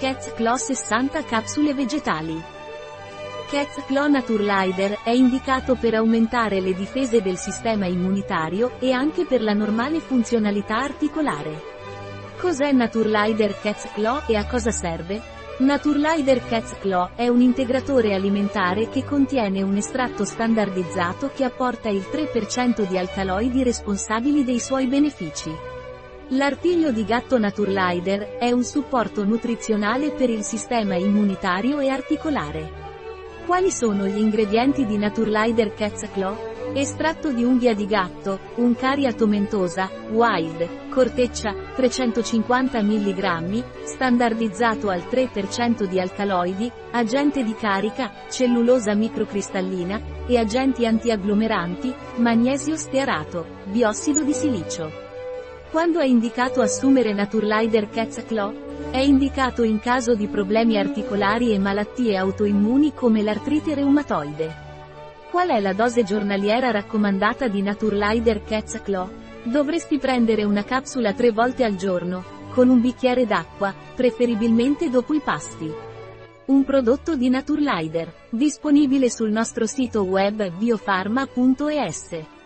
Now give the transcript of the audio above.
Cat's Claw 60 capsule vegetali. Cat's Claw Naturlider è indicato per aumentare le difese del sistema immunitario e anche per la normale funzionalità articolare. Cos'è Naturlider Cat's Claw e a cosa serve? Naturlider Cat's Claw è un integratore alimentare che contiene un estratto standardizzato che apporta il 3% di alcaloidi responsabili dei suoi benefici. L'artiglio di gatto Naturlider è un supporto nutrizionale per il sistema immunitario e articolare. Quali sono gli ingredienti di Naturlider Cat's Claw? Estratto di unghia di gatto, uncaria tomentosa, wild, corteccia, 350 mg, standardizzato al 3% di alcaloidi, agente di carica, cellulosa microcristallina, e agenti antiagglomeranti, magnesio stearato, biossido di silicio. Quando è indicato assumere Naturlider Cat's Claw? È indicato in caso di problemi articolari e malattie autoimmuni come l'artrite reumatoide. Qual è la dose giornaliera raccomandata di Naturlider Cat's Claw? Dovresti prendere una capsula 3 volte al giorno, con un bicchiere d'acqua, preferibilmente dopo i pasti. Un prodotto di Naturlider, disponibile sul nostro sito web biofarma.es.